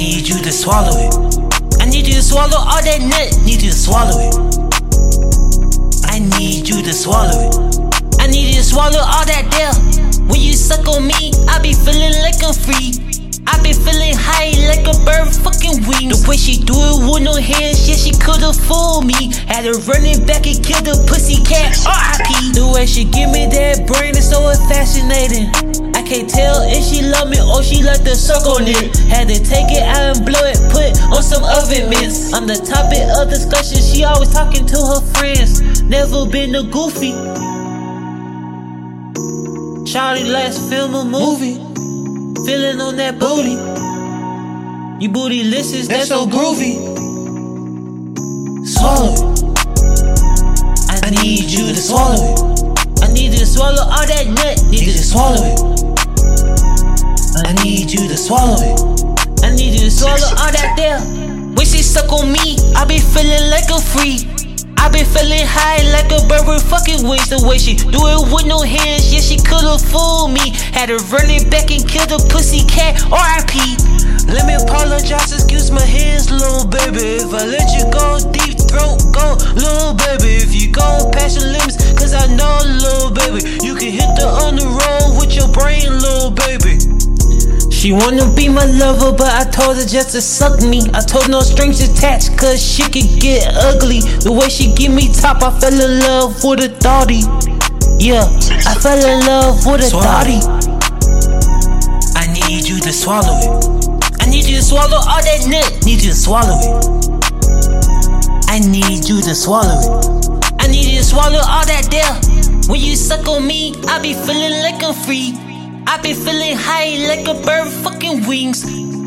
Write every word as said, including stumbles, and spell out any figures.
need you to swallow it. I need you to swallow all that nut, need you to swallow it. I need you to swallow it. I need you to swallow all that deal. When you suck on me, I be feeling like I'm free. I be feeling high like a bird fucking wing. The way she do it with no hands, yeah, she could've fooled me. Had her running back and killed the pussy cat, R I P. The way she give me that brain is so fascinating. I can't tell if she love me or she like to suck on it. Had to take it out and blow it, put on some oven mitts. I'm the topic of discussion, she always talking to her friends. Never been a goofy. Shawty, let's film a movie. Feeling on that booty. You booty listens, that's, that's so groovy. Swallow it. I, I need, need you to swallow it. I need you to swallow all that nut, need you to swallow it. I need you to swallow it. I need you to swallow all that there. When she suck on me, I be feeling like a freak. I be feeling high like a bird with fucking wings. The way she do it with no hands, yeah, she could've fooled me. Had her running back and killed the pussy cat, R I P. Let me apologize, excuse my hands, little baby. If I let you go, deep throat go, little baby. If you go past your limits, cause I know, little baby, you can hit the on the road with your brain, little baby. She wanna be my lover, but I told her just to suck me. I told no strings attached, cause she could get ugly. The way she give me top, I fell in love with a thotty. Yeah, I fell in love with a thotty. I need you to swallow it. I need you to swallow all that nut, need you to swallow it. I need you to swallow it. I need you to swallow all that there. When you suck on me, I be feeling like I'm free. I be feeling high like a bird fucking wings.